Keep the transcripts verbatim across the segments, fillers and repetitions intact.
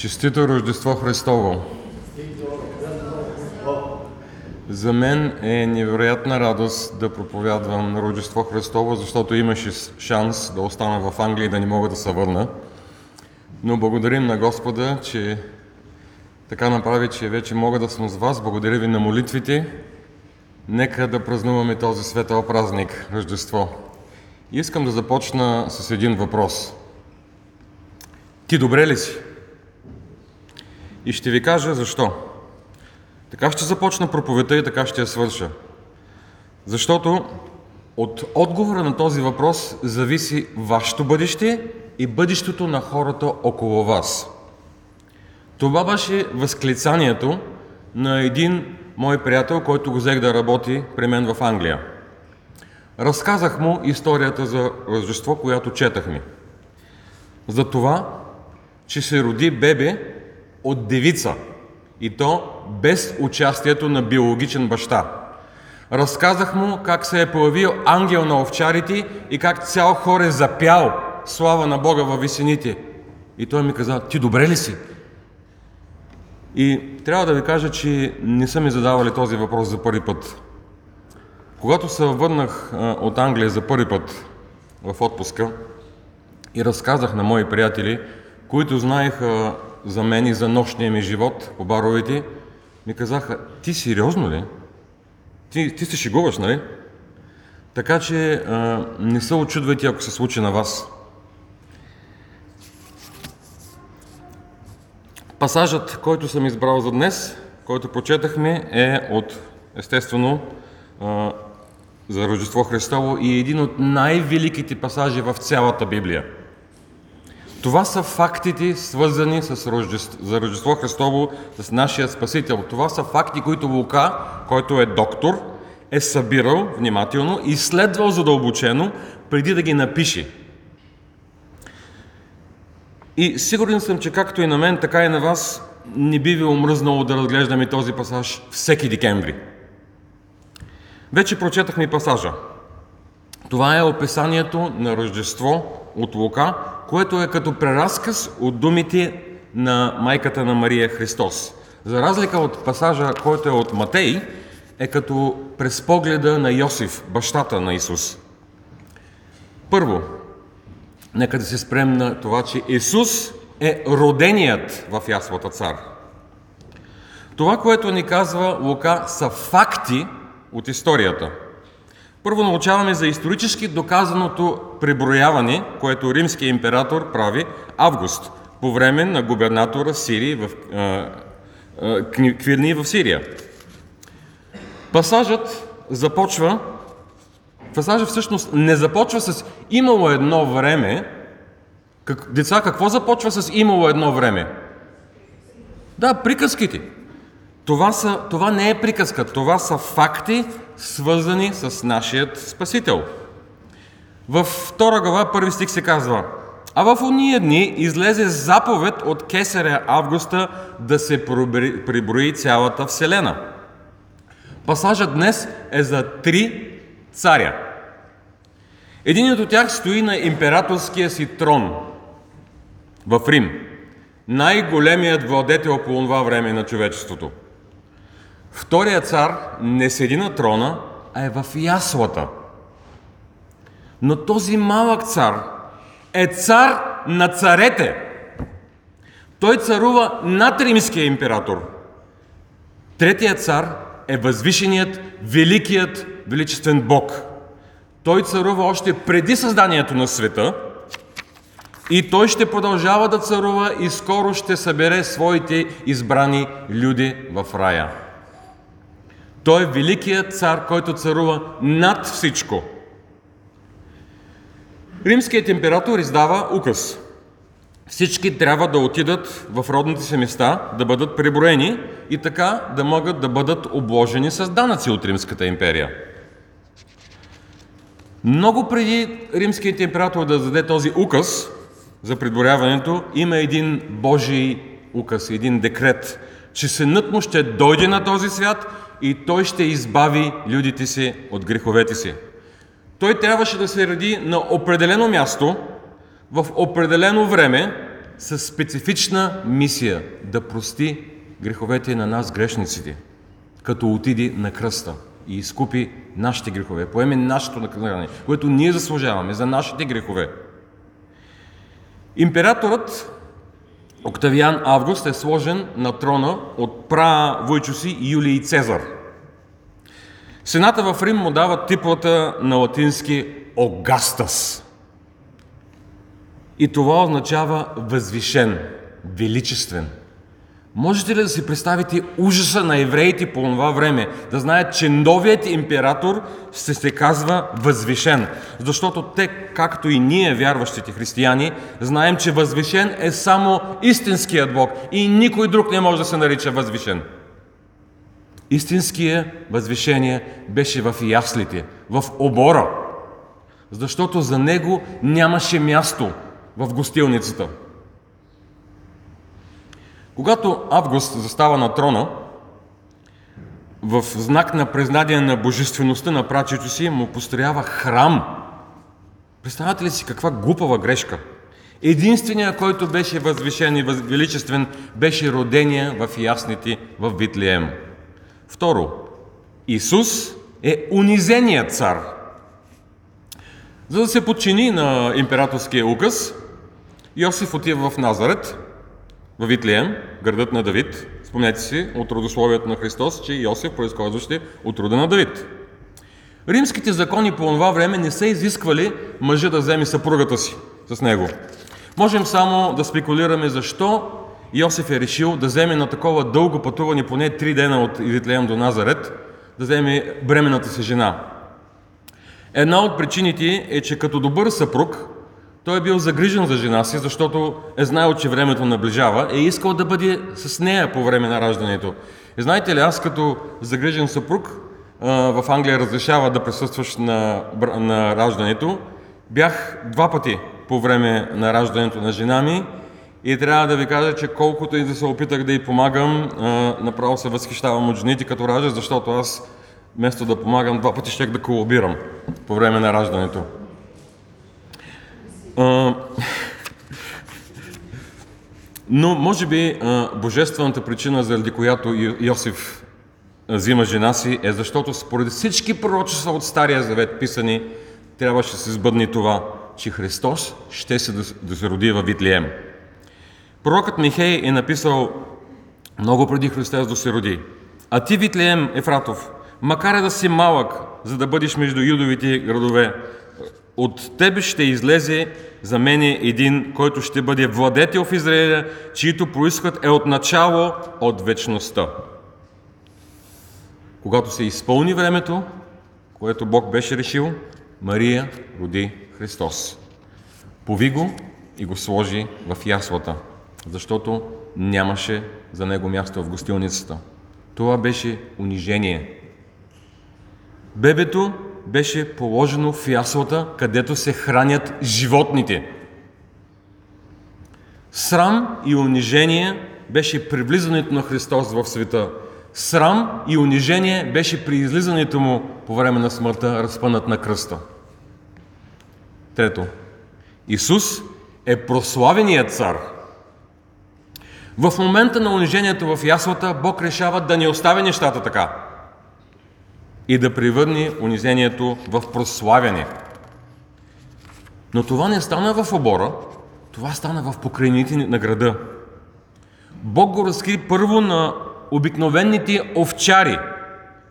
Честито Рождество Христово! За мен е невероятна радост да проповядвам Рождество Христово, защото имаше шанс да остана в Англия и да не мога да се върна. Но благодарим на Господа, че така направи, че вече мога да съм с вас. Благодаря ви на молитвите. Нека да празнуваме този светъл празник, Рождество. И искам да започна с един въпрос. Ти добре ли си? И ще ви кажа защо. Така ще започна проповедта и така ще я свърша. Защото от отговора на този въпрос зависи вашето бъдеще и бъдещето на хората около вас. Това беше възклицанието на един мой приятел, който го взех да работи при мен в Англия. Разказах му историята за Рождество, която четахме. За това, че се роди бебе от девица, и то без участието на биологичен баща. Разказах му как се е появил ангел на овчарите и как цял хор е запял слава на Бога във висините. И той ми каза: ти добре ли си? И трябва да ви кажа, че не са ми задавали този въпрос за първи път. Когато се върнах от Англия за първи път в отпуска и разказах на мои приятели, които знаеха за мен и за нощния ми живот по баровете, ми казаха: ти сериозно ли? Ти, ти се шегуваш, нали? Така че а, не се учудвайте, ако се случи на вас. Пасажът, който съм избрал за днес, който прочетахме, е от, естествено, а, за Рождество Христово и е един от най-великите пасажи в цялата Библия. Това са фактите, свързани с Рождество, за Рождество Христово, с нашия Спасител. Това са факти, които Лука, който е доктор, е събирал внимателно и следвал задълбочено, преди да ги напише. И сигурен съм, че както и на мен, така и на вас не би ви омръзнало да разглеждаме този пасаж всеки декември. Вече прочетахме пасажа. Това е описанието на Рождество от Лука, което е като преразказ от думите на майката на Мария Христос. За разлика от пасажа, който е от Матей, е като през погледа на Йосиф, бащата на Исус. Първо, нека да се спрем на това, че Исус е роденият в яслата цар. Това, което ни казва Лука, са факти от историята. Първо научаваме за исторически доказаното преброяване, което римският император прави Август, по време на губернатора Сирии в, а, а, Квирни в Сирия. Пасажът започва, пасажът всъщност не започва с имало едно време. Как, деца, какво започва с имало едно време? Да, приказките. Това, са, това не е приказка, това са факти, свързани с нашият Спасител. Във втора глава, първи стих се казва: а в ония дни излезе заповед от кесаря Августа да се приброи цялата вселена. Пасажът днес е за три царя. Единият от тях стои на императорския си трон в Рим. Най-големият владетел по това време на човечеството. Вторият цар не седи на трона, а е в яслата. Но този малък цар е цар на царете. Той царува над римския император. Третият цар е възвишеният, великият, величествен Бог. Той царува още преди създанието на света и той ще продължава да царува и скоро ще събере своите избрани люди в рая. Той е великият цар, който царува над всичко. Римският император издава указ. Всички трябва да отидат в родните си места, да бъдат преброени и така да могат да бъдат обложени с данъци от Римската империя. Много преди римският император да даде този указ за преброяването, има един Божий указ, един декрет, че Синът му ще дойде на този свят и той ще избави людите си от греховете си. Той трябваше да се роди на определено място, в определено време, със специфична мисия да прости греховете на нас, грешниците, като отиди на кръста и изкупи нашите грехове, поеме нашето наказание, което ние заслужаваме за нашите грехове. Императорът Октавиан Август е сложен на трона от правойчо си Юлий Цезар. Сената в Рим му дава титлата на латински Огастас. И това означава възвишен, величествен. Можете ли да си представите ужаса на евреите по това време? Да знаят, че новият император ще се казва възвишен. Защото те, както и ние, вярващите християни, знаем, че възвишен е само истинският Бог. И никой друг не може да се нарича възвишен. Истинският възвишение беше в яслите, в обора. Защото за него нямаше място в гостилницата. Когато Август застава на трона, в знак на признание на божествеността на прачето си, му построява храм. Представете ли си каква глупава грешка? Единственият, който беше възвишен и величествен, беше родения в ясните в Витлеем. Второ, Исус е унизеният цар. За да се подчини на императорския указ, Йосиф отива в Назарет, във Витлеем, градът на Давид. Спомнете си от родословието на Христос, че Йосиф произхождаше от рода на Давид. Римските закони по това време не са изисквали мъжа да вземе съпругата си с него. Можем само да спекулираме защо Йосиф е решил да вземе на такова дълго пътуване, поне три дена от Витлеем до Назарет, да вземе бременната си жена. Една от причините е, че като добър съпруг, той е бил загрижен за жена си, защото е знаел, че времето наближава, е искал да бъде с нея по време на раждането. И знаете ли, аз като загрижен съпруг в Англия разрешава да присъстваш на, на раждането. Бях два пъти по време на раждането на жена ми и трябва да ви кажа, че колкото и да се опитах да й помагам, направо се възхищавам от жените като ражда, защото аз вместо да помагам два пъти щех да колабирам по време на раждането. Но може би божествената причина, заради която Йосиф взима жена си, е защото според всички пророчества от Стария Завет писани, трябваше да се сбъдне това, че Христос ще се да се роди във Витлеем. Пророкът Михей е написал много преди Христос да се роди: а ти, Витлеем, Ефратов, макар е да си малък, за да бъдеш между юдовите градове, от тебе ще излезе за мене един, който ще бъде владетел в Израиля, чието произход е от начало, от вечността. Когато се изпълни времето, което Бог беше решил, Мария роди Христос. Пови го и го сложи в яслата, защото нямаше за него място в гостилницата. Това беше унижение. Бебето беше положено в яслата, където се хранят животните. Срам и унижение беше при влизането на Христос в света. Срам и унижение беше при излизането му по време на смъртта, разпънат на кръста. Трето, Исус е прославеният цар. В момента на унижението в яслата Бог решава да не остави нещата така и да превърне унизението в прославяне. Но това не стана в обора, това стана в покрайнините на града. Бог го разкри първо на обикновените овчари,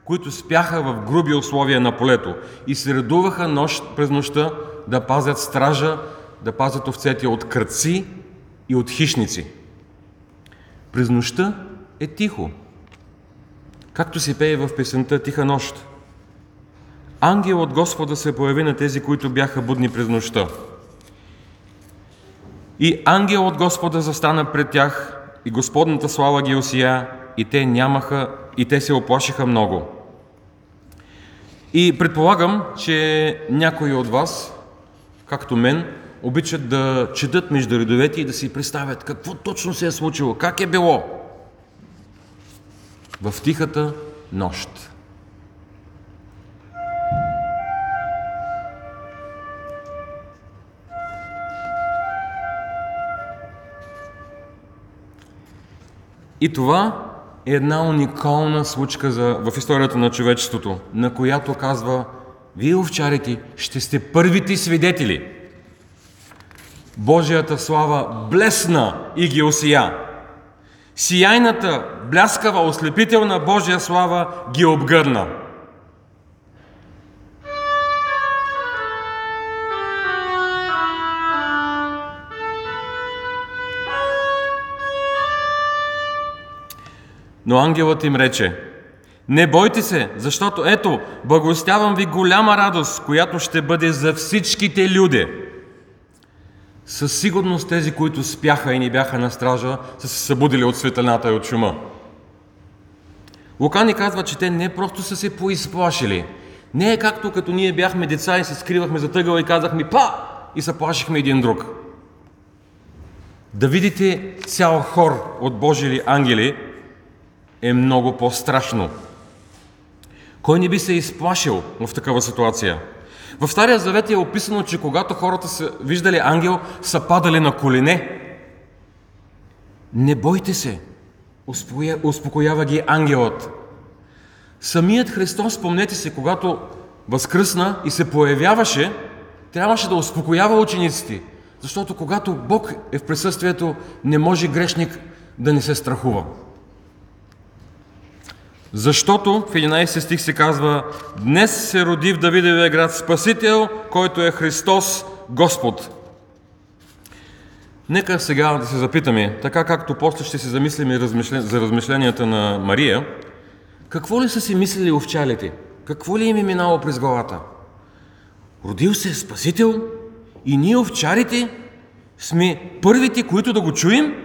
които спяха в груби условия на полето и се редуваха нощ през нощта да пазят стража, да пазят овцете от крадци и от хищници. През нощта е тихо. Както се пее в песента «Тиха нощ». Ангел от Господа се появи на тези, които бяха будни през нощта. И ангел от Господа застана пред тях, и Господната слава ги осия, и те нямаха, и те се оплашиха много. И предполагам, че някои от вас, както мен, обичат да четат между редовете и да си представят какво точно се е случило, как е било. В тихата нощ. И това е една уникална случка за, в историята на човечеството, на която казва: вие, овчарите, ще сте първите свидетели. Божията слава блесна и ги осия. Сияйната, бляскава, ослепителна Божия слава ги обгърна. Но ангелът им рече: не бойте се, защото ето, благословявам ви голяма радост, която ще бъде за всичките люди. Със сигурност тези, които спяха и не бяха на стража, са се събудили от светлината и от шума. Лука ни казва, че те не просто са се поизплашили. Не е както като ние бяхме деца и се скривахме за тъгъла и казахме па! И се плашихме един друг. Да видите цял хор от Божии ангели е много по-страшно. Кой не би се изплашил в такава ситуация? В Стария Завет е описано, че когато хората са виждали ангел, са падали на колене. Не бойте се, успокоява ги ангелът. Самият Христос, спомнете се, когато възкръсна и се появяваше, трябваше да успокоява учениците, защото когато Бог е в присъствието, не може грешник да не се страхува. Защото в единайсети стих се казва: днес се роди в Давидовия град Спасител, който е Христос Господ. Нека сега да се запитаме, така както после ще се замислим за размишленията на Мария, какво ли са си мислили овчарите? Какво ли им е минало през главата? Родил се Спасител и ние, овчарите, сме първите, които да го чуем,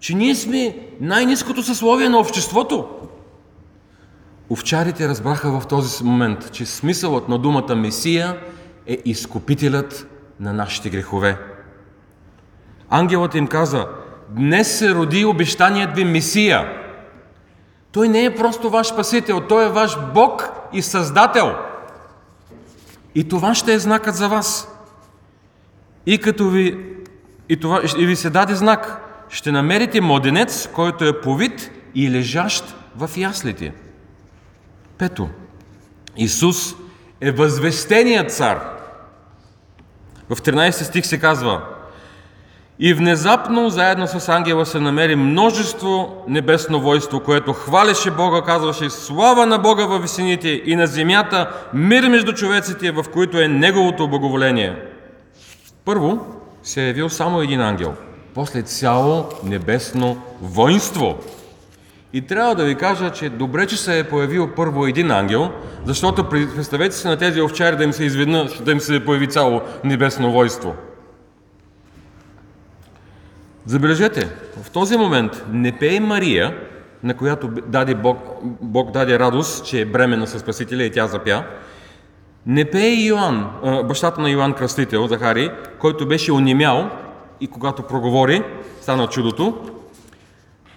че ние сме най-ниското съсловие на обществото. Овчарите разбраха в този момент, че смисълът на думата Месия е изкупителят на нашите грехове. Ангелът им каза: днес се роди обещаният ви Месия. Той не е просто ваш спасител, той е ваш Бог и Създател. И това ще е знакът за вас. И като ви, и това, и ви се даде знак, ще намерите младенец, който е повит и лежащ в яслите. Пето, Исус е възвестеният цар. В тринайсети стих се казва: и внезапно заедно с ангела се намери множество небесно войство, което хвалеше Бога, казваше: слава на Бога във висините и на земята, мир между човеците, в които е Неговото благоволение. Първо се е явил само един ангел, после цяло небесно воинство. И трябва да ви кажа, че добре, че се е появил първо един ангел, защото представете си на тези овчари да им се изведна, да им се появи цяло небесно войство. Забележете, в този момент не пее Мария, на която даде Бог, Бог даде радост, че е бремена със Спасителя и тя запя. Не пее Йоан, бащата на Йоан Кръстител, Захарий, който беше онемял и когато проговори, стана чудото.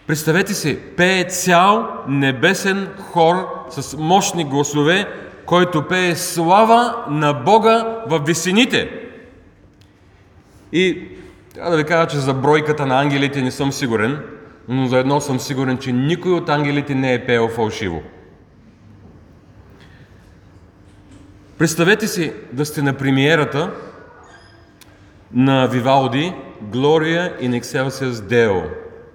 Представете си, пее цял небесен хор с мощни гласове, който пее слава на Бога във висините. И трябва да ви кажа, че за бройката на ангелите не съм сигурен, но за едно съм сигурен, че никой от ангелите не е пеел фалшиво. Представете си да сте на премиерата на Вивалди Gloria in Excelsis Deo.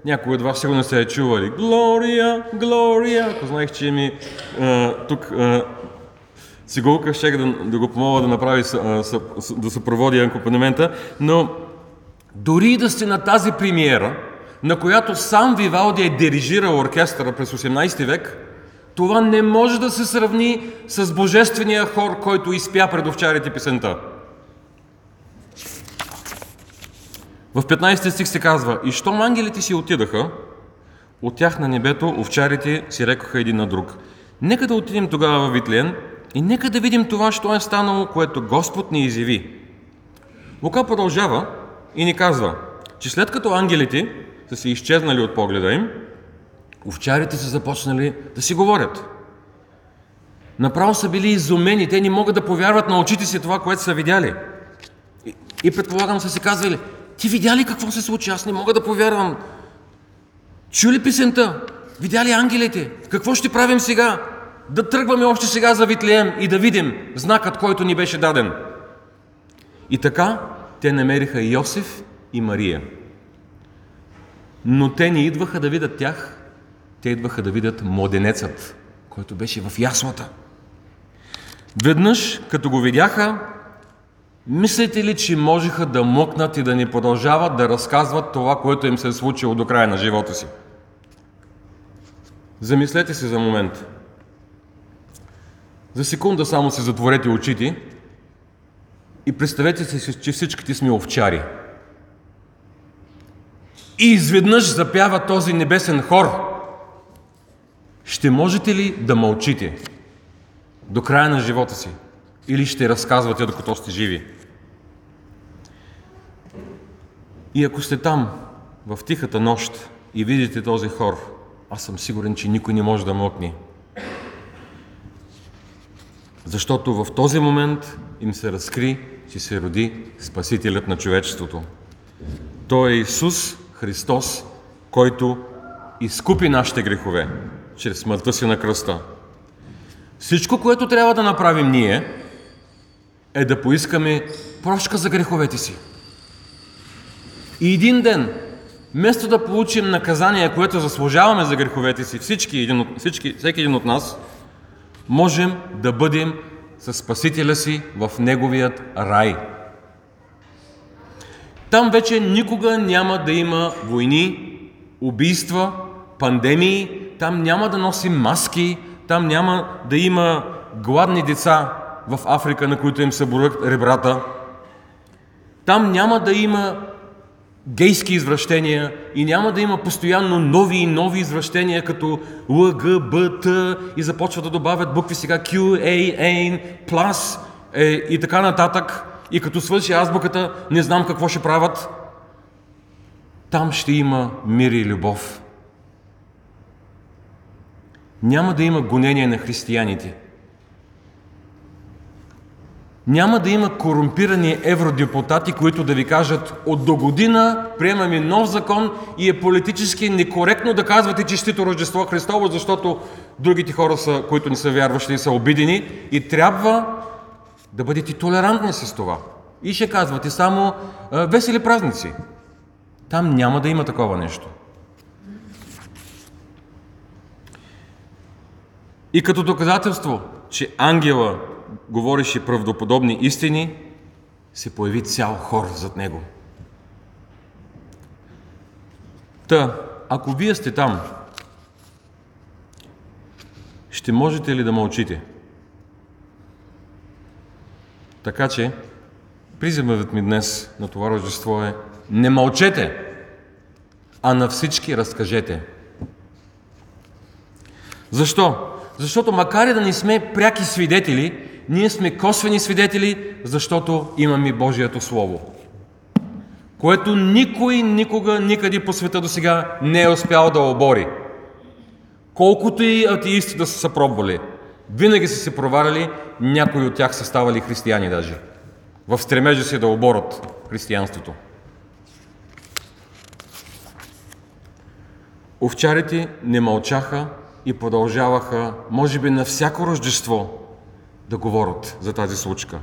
Някой от вас сигурно се е чували. Глория, Глория. Ако знаех, че ми а, тук а, сигурка, ще да, да го помоля да направи, а, съп, да съпроводи акомпанемента, но дори да сте на тази премиера, на която сам Вивалди е дирижирал оркестъра през осемнайсети век, това не може да се сравни с божествения хор, който изпя пред овчарите песента. В петнайсети стих се казва: и щом ангелите си отидаха, от тях на небето овчарите си рекоха един на друг: нека да отидем тогава във Витлеем и нека да видим това, що е станало, което Господ ни изяви. Лука продължава и ни казва, че след като ангелите са се изчезнали от погледа им, овчарите са започнали да си говорят. Направо са били изумени, те не могат да повярват на очите си това, което са видяли. И, и предполагам са си казвали: ти видя ли какво се случи? Аз не мога да повярвам. Чули песента? Видяли ангелите? Какво ще правим сега? Да тръгваме още сега за Витлеем и да видим знакът, който ни беше даден. И така те намериха Йосиф и Мария. Но те не идваха да видят тях, те идваха да видят младенецът, който беше в яслата. Веднъж, като го видяха, мислите ли, че можеха да мокнат и да не продължават да разказват това, което им се е случило до края на живота си? Замислете се за момент. За секунда само се затворете очите и представете си, че всичките сме овчари. И изведнъж запява този небесен хор. Ще можете ли да мълчите до края на живота си? Или ще разказвате, докато сте живи? И ако сте там, в тихата нощ, и видите този хор, аз съм сигурен, че никой не може да мълкне. Защото в този момент им се разкри, че се роди Спасителят на човечеството. Той е Исус Христос, който изкупи нашите грехове чрез смъртта си на кръста. Всичко, което трябва да направим ние, е да поискаме прошка за греховете си. И един ден, вместо да получим наказание, което заслужаваме за греховете си, всички, един, всички, всеки един от нас, можем да бъдем със Спасителя си в Неговият рай. Там вече никога няма да има войни, убийства, пандемии, там няма да носим маски, там няма да има гладни деца в Африка, на които им се борят ребрата. Там няма да има гейски извращения и няма да има постоянно нови и нови извращения, като ЛГБТ и започват да добавят букви сега Q A N, плюс е, и така нататък. И като свърши азбуката, не знам какво ще правят. Там ще има мир и любов. Няма да има гонение на християните. Няма да има корумпирани евродепутати, които да ви кажат: от до година приемаме нов закон и е политически некоректно да казвате честито Рождество Христово, защото другите хора, са, които не са вярващи, са обидени и трябва да бъдете толерантни с това. И ще казвате само весели празници. Там няма да има такова нещо. И като доказателство, че ангела говореше правдоподобни истини, се появи цял хор зад него. Та, ако вие сте там, ще можете ли да мълчите? Така че, призивът ми днес на това Рождество е: не мълчете, а на всички разкажете. Защо? Защото макар и да не сме пряки свидетели, ние сме косвени свидетели, защото имаме Божието Слово, което никой, никога, никъде по света досега не е успял да обори. Колкото и атеисти да са се пробвали, винаги са се проваляли, някои от тях са ставали християни даже, в стремежа си да оборят християнството. Овчарите не мълчаха и продължаваха, може би на всяко Рождество, да говорят за тази случка.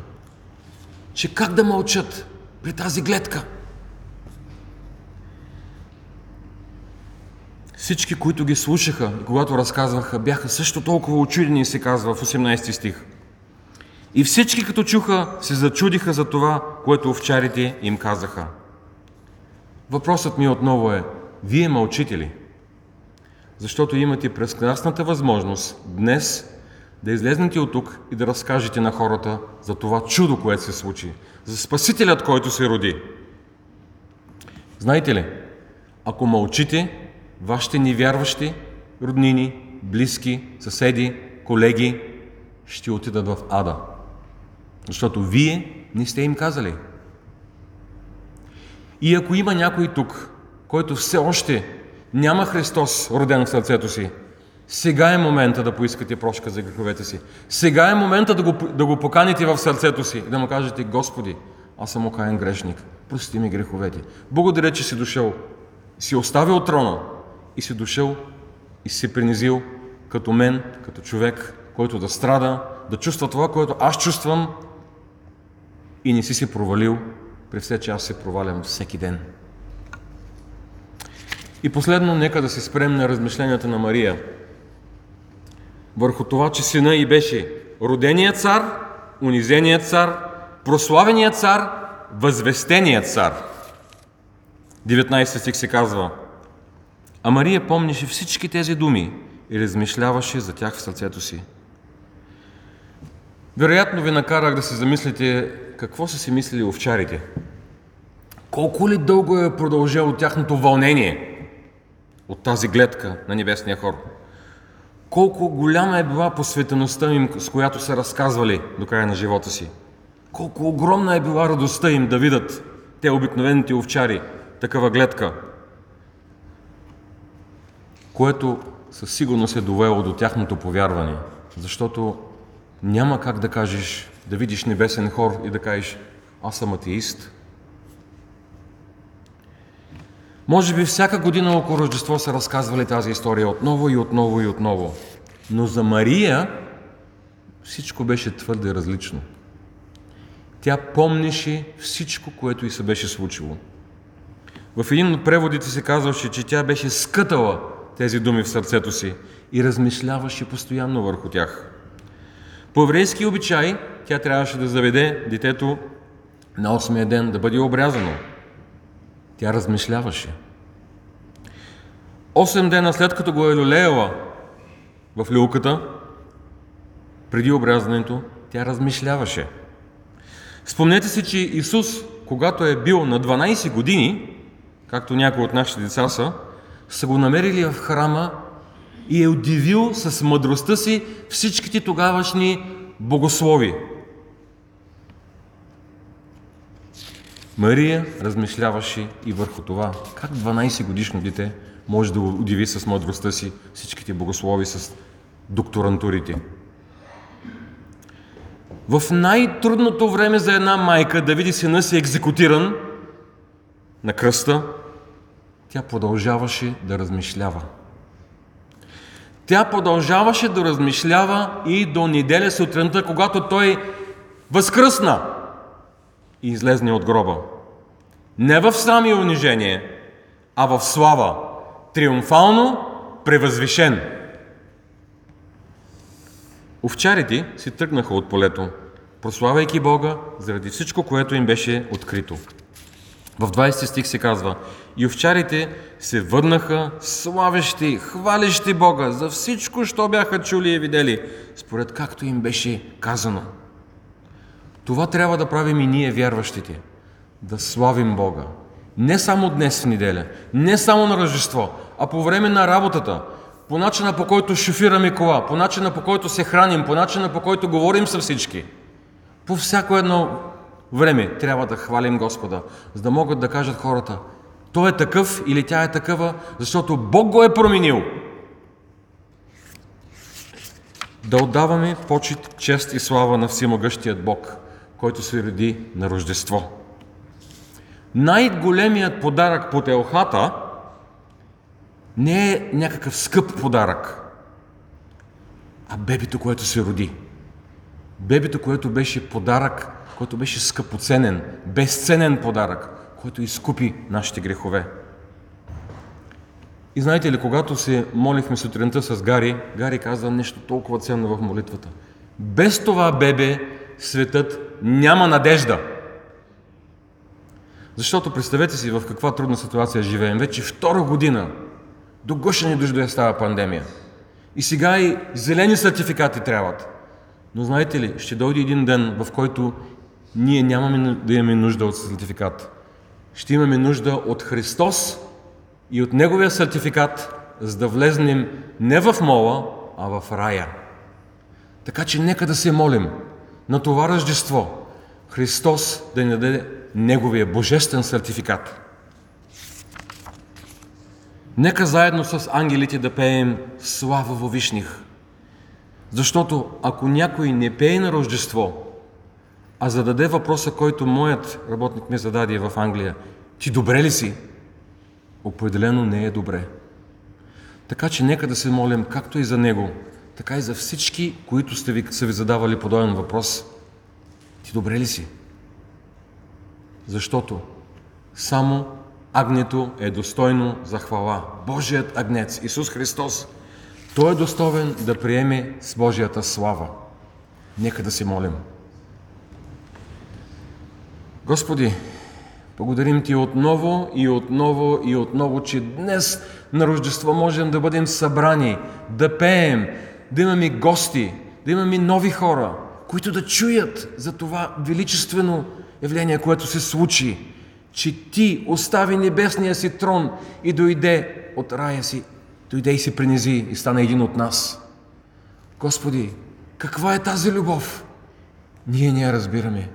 Че как да мълчат при тази гледка? Всички, които ги слушаха и когато разказваха, бяха също толкова очудени, се казва в осемнайсети стих. И всички, като чуха, се зачудиха за това, което овчарите им казаха. Въпросът ми отново е: вие мълчите ли? Защото имате прекрасната възможност днес да излезнете от тук и да разкажете на хората за това чудо, което се случи, за Спасителят, който се роди. Знаете ли, ако мълчите, вашите невярващи роднини, близки, съседи, колеги ще отидат в ада. Защото вие не сте им казали. И ако има някой тук, който все още няма Христос роден в сърцето си, сега е момента да поискате прошка за греховете си. Сега е момента да го, да го поканите в сърцето си и да му кажете: Господи, аз съм окаян грешник, прости ми греховете. Благодаря, че си дошъл, си оставил трона и си дошъл и си принизил като мен, като човек, който да страда, да чувства това, което аз чувствам, и не си си провалил, при все, че аз се провалям всеки ден. И последно, нека да се спрем на размишленията на Мария върху това, че сина ѝ беше роденият цар, унизеният цар, прославеният цар, възвестеният цар. деветнайсети стих се казва: а Мария помнише всички тези думи и размишляваше за тях в сърцето си. Вероятно ви накарах да се замислите какво са си мислили овчарите. Колко ли дълго е продължило тяхното вълнение от тази гледка на небесния хор? Колко голяма е била посветеността им, с която са разказвали до края на живота си? Колко огромна е била радостта им да видят те, обикновените овчари, такава гледка, което със сигурност е довело до тяхното повярване. Защото няма как да кажеш, да видиш небесен хор и да кажеш: аз съм атеист. Може би всяка година около Рождество са разказвали тази история отново и отново и отново. Но за Мария всичко беше твърде различно. Тя помнише всичко, което ѝ се беше случило. В един от преводите се казваше, че тя беше скътала тези думи в сърцето си и размишляваше постоянно върху тях. По еврейски обичай тя трябваше да заведе детето на осмия ден да бъде обрязано. Тя размишляваше. Осем дена след като го е люлеяла в люлката, преди обрязването, тя размишляваше. Спомнете си, че Исус, когато е бил на дванайсет години, както някои от нашите деца са, са го намерили в храма и е удивил с мъдростта си всичките тогавашни богослови. Мария размишляваше и върху това, как дванайсет годишно дете може да удиви с мъдростта си всичките богослови, с докторантурите. В най-трудното време за една майка да види сина си екзекутиран на кръста, тя продължаваше да размишлява. Тя продължаваше да размишлява и до неделя сутринта, когато той възкръсна и излезне от гроба. Не в срам и унижение, а в слава, триумфално превъзвишен. Овчарите си тръгнаха от полето, прославяйки Бога заради всичко, което им беше открито. В двайсети стих се казва: и овчарите се върнаха, славещи, хвалещи Бога за всичко, що бяха чули и видели, според както им беше казано. Това трябва да правим и ние, вярващите. Да славим Бога. Не само днес в неделя, не само на Рождество, а по време на работата, по начина, по който шофираме кола, по начина, по който се храним, по начина, по който говорим с всички. По всяко едно време трябва да хвалим Господа, за да могат да кажат хората: той е такъв или тя е такава, защото Бог го е променил. Да отдаваме почет, чест и слава на всемогъщият Бог, който се роди на Рождество. Най-големият подарък по телхата не е някакъв скъп подарък, а бебето, което се роди. Бебето, което беше подарък, който беше скъпоценен, безценен подарък, който изкупи нашите грехове. И знаете ли, когато се молихме сутринта с Гари, Гари каза нещо толкова ценно в молитвата: без това бебе светът няма надежда. Защото представете си в каква трудна ситуация живеем. Вече втора година до гушене дождове става пандемия. И сега и зелени сертификати трябват. Но знаете ли, ще дойде един ден, в който ние нямаме да имаме нужда от сертификат. Ще имаме нужда от Христос и от Неговия сертификат, за да влезнем не в мола, а в рая. Така че нека да се молим на това Рождество Христос да ни даде Неговия божествен сертификат. Нека заедно с ангелите да пеем слава във вишних. Защото ако някой не пее на Рождество, а зададе въпроса, който моят работник ми зададе в Англия: ти добре ли си? Определено не е добре. Така че нека да се молим както и за него, така и за всички, които сте ви, са ви задавали подобен въпрос. Ти добре ли си? Защото само агнето е достойно за хвала. Божият агнец, Исус Христос, Той е достоен да приеме с Божията слава. Нека да се молим. Господи, благодарим Ти отново и отново и отново, че днес на Рождество можем да бъдем събрани, да пеем, да имаме гости, да имаме нови хора, които да чуят за това величествено явление, което се случи, че Ти остави небесния си трон и дойде от рая си, дойде и се принизи и стана един от нас. Господи, каква е тази любов? Ние не я разбираме.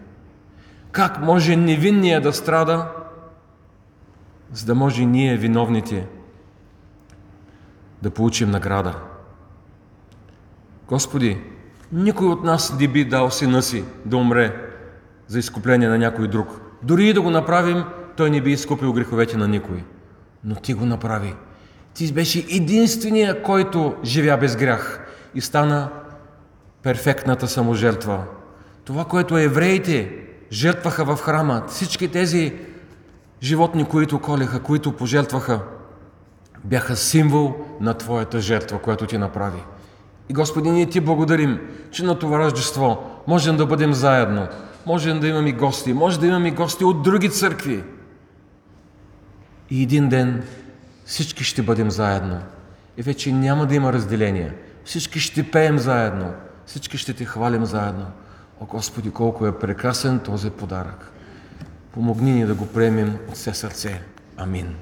Как може невинният да страда, за да може ние, виновните, да получим награда? Господи, никой от нас не би дал сина си да умре за изкупление на някой друг. Дори и да го направим, той не би изкупил греховете на никой. Но Ти го направи. Ти беше единствения, който живя без грях и стана перфектната саможертва. Това, което евреите жертваха в храма, всички тези животни, които колеха, които пожертваха, бяха символ на Твоята жертва, която Ти направи. И Господи, ние Ти благодарим, че на това Рождество можем да бъдем заедно, можем да имаме гости, може да имаме гости от други църкви. И един ден всички ще бъдем заедно. И вече няма да има разделение. Всички ще пеем заедно. Всички ще Те хвалим заедно. О, Господи, колко е прекрасен този подарък. Помогни ни да го приемем от все сърце. Амин.